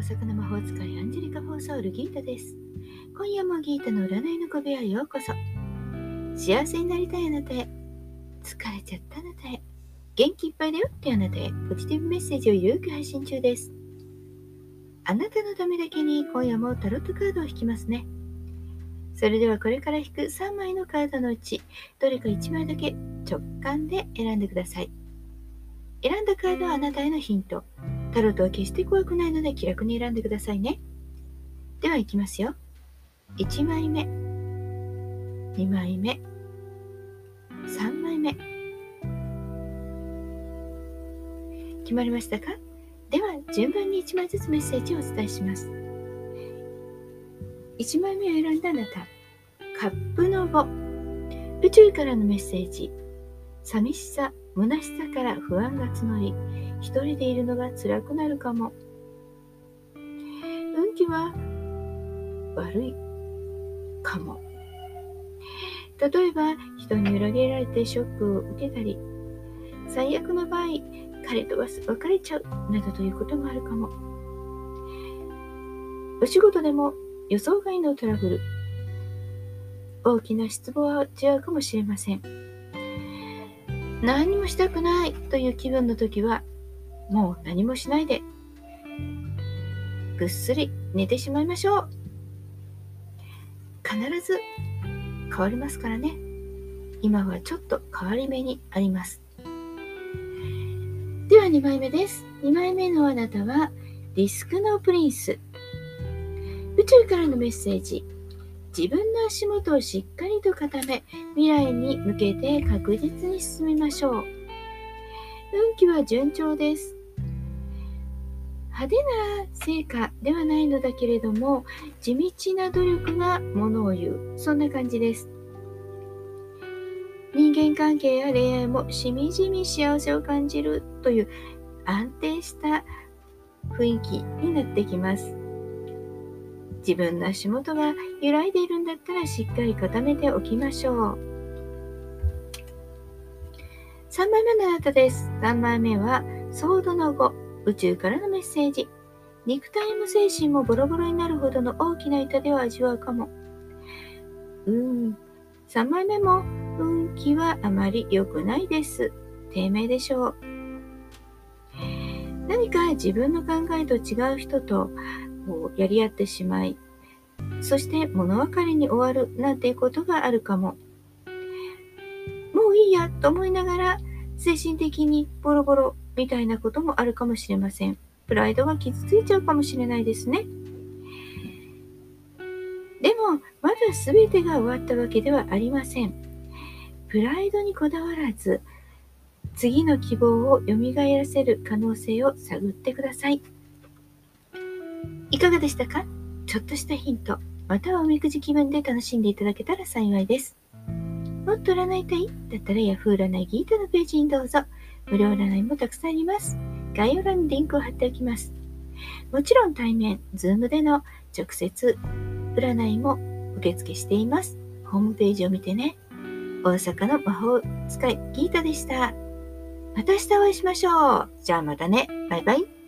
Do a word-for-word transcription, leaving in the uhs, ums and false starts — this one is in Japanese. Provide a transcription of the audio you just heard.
工作の魔法使いアンジェリカ・フォーソウルギータです。今夜もギータの占いの小部屋へようこそ。幸せになりたいあなたへ、疲れちゃったあなたへ、元気いっぱいだよってあなたへ、ポジティブメッセージをゆるく配信中です。あなたのためだけに今夜もタロットカードを引きますね。それではこれから引くさんまいのカードのうちどれかいちまいだけ直感で選んでください。選んだカードはあなたへのヒント。タロットは決して怖くないので気楽に選んでくださいね。ではいきますよ。いちまいめ、にまいめ、さんまいめ。決まりましたか？では順番にいちまいずつメッセージをお伝えします。いちまいめを選んだあなた、カップのご。宇宙からのメッセージ。寂しさ、虚しさから不安が募り、一人でいるのが辛くなるかも。運気は悪いかも。例えば人に裏切られてショックを受けたり、最悪の場合彼と別れちゃうなどということもあるかも。お仕事でも予想外のトラブル、大きな失望を味わうかもしれません。何もしたくないという気分の時は、もう何もしないでぐっすり寝てしまいましょう。必ず変わりますからね。今はちょっと変わり目にあります。ではにまいめです。にまいめのあなたはリスクのプリンス。宇宙からのメッセージ。自分の足元をしっかりと固め、未来に向けて確実に進みましょう。運気は順調です。派手な成果ではないのだけれども、地道な努力がものを言う、そんな感じです。人間関係や恋愛もしみじみ幸せを感じるという安定した雰囲気になってきます。自分の足元が揺らいでいるんだったらしっかり固めておきましょう。さんまいめのあなたです。さんまいめはソードのご。宇宙からのメッセージ。肉体も精神もボロボロになるほどの大きな痛手を味わうかも。うーん、さんまいめも運気はあまり良くないです。低迷でしょう。何か自分の考えと違う人とやり合ってしまい、そして物分かりに終わるなんていうことがあるかも。もういいやと思いながら精神的にボロボロみたいなこともあるかもしれません。プライドが傷ついちゃうかもしれないですね。でもまだ全てが終わったわけではありません。プライドにこだわらず、次の希望を蘇らせる可能性を探ってください。いかがでしたか？ちょっとしたヒント、またはおみくじ気分で楽しんでいただけたら幸いです。もっと占いたいだったらヤフー占いギータのページにどうぞ。無料占いもたくさんあります。概要欄にリンクを貼っておきます。もちろん対面、Zoom での直接占いも受付しています。ホームページを見てね。大阪の魔法使いギータでした。また明日お会いしましょう。じゃあまたね。バイバイ。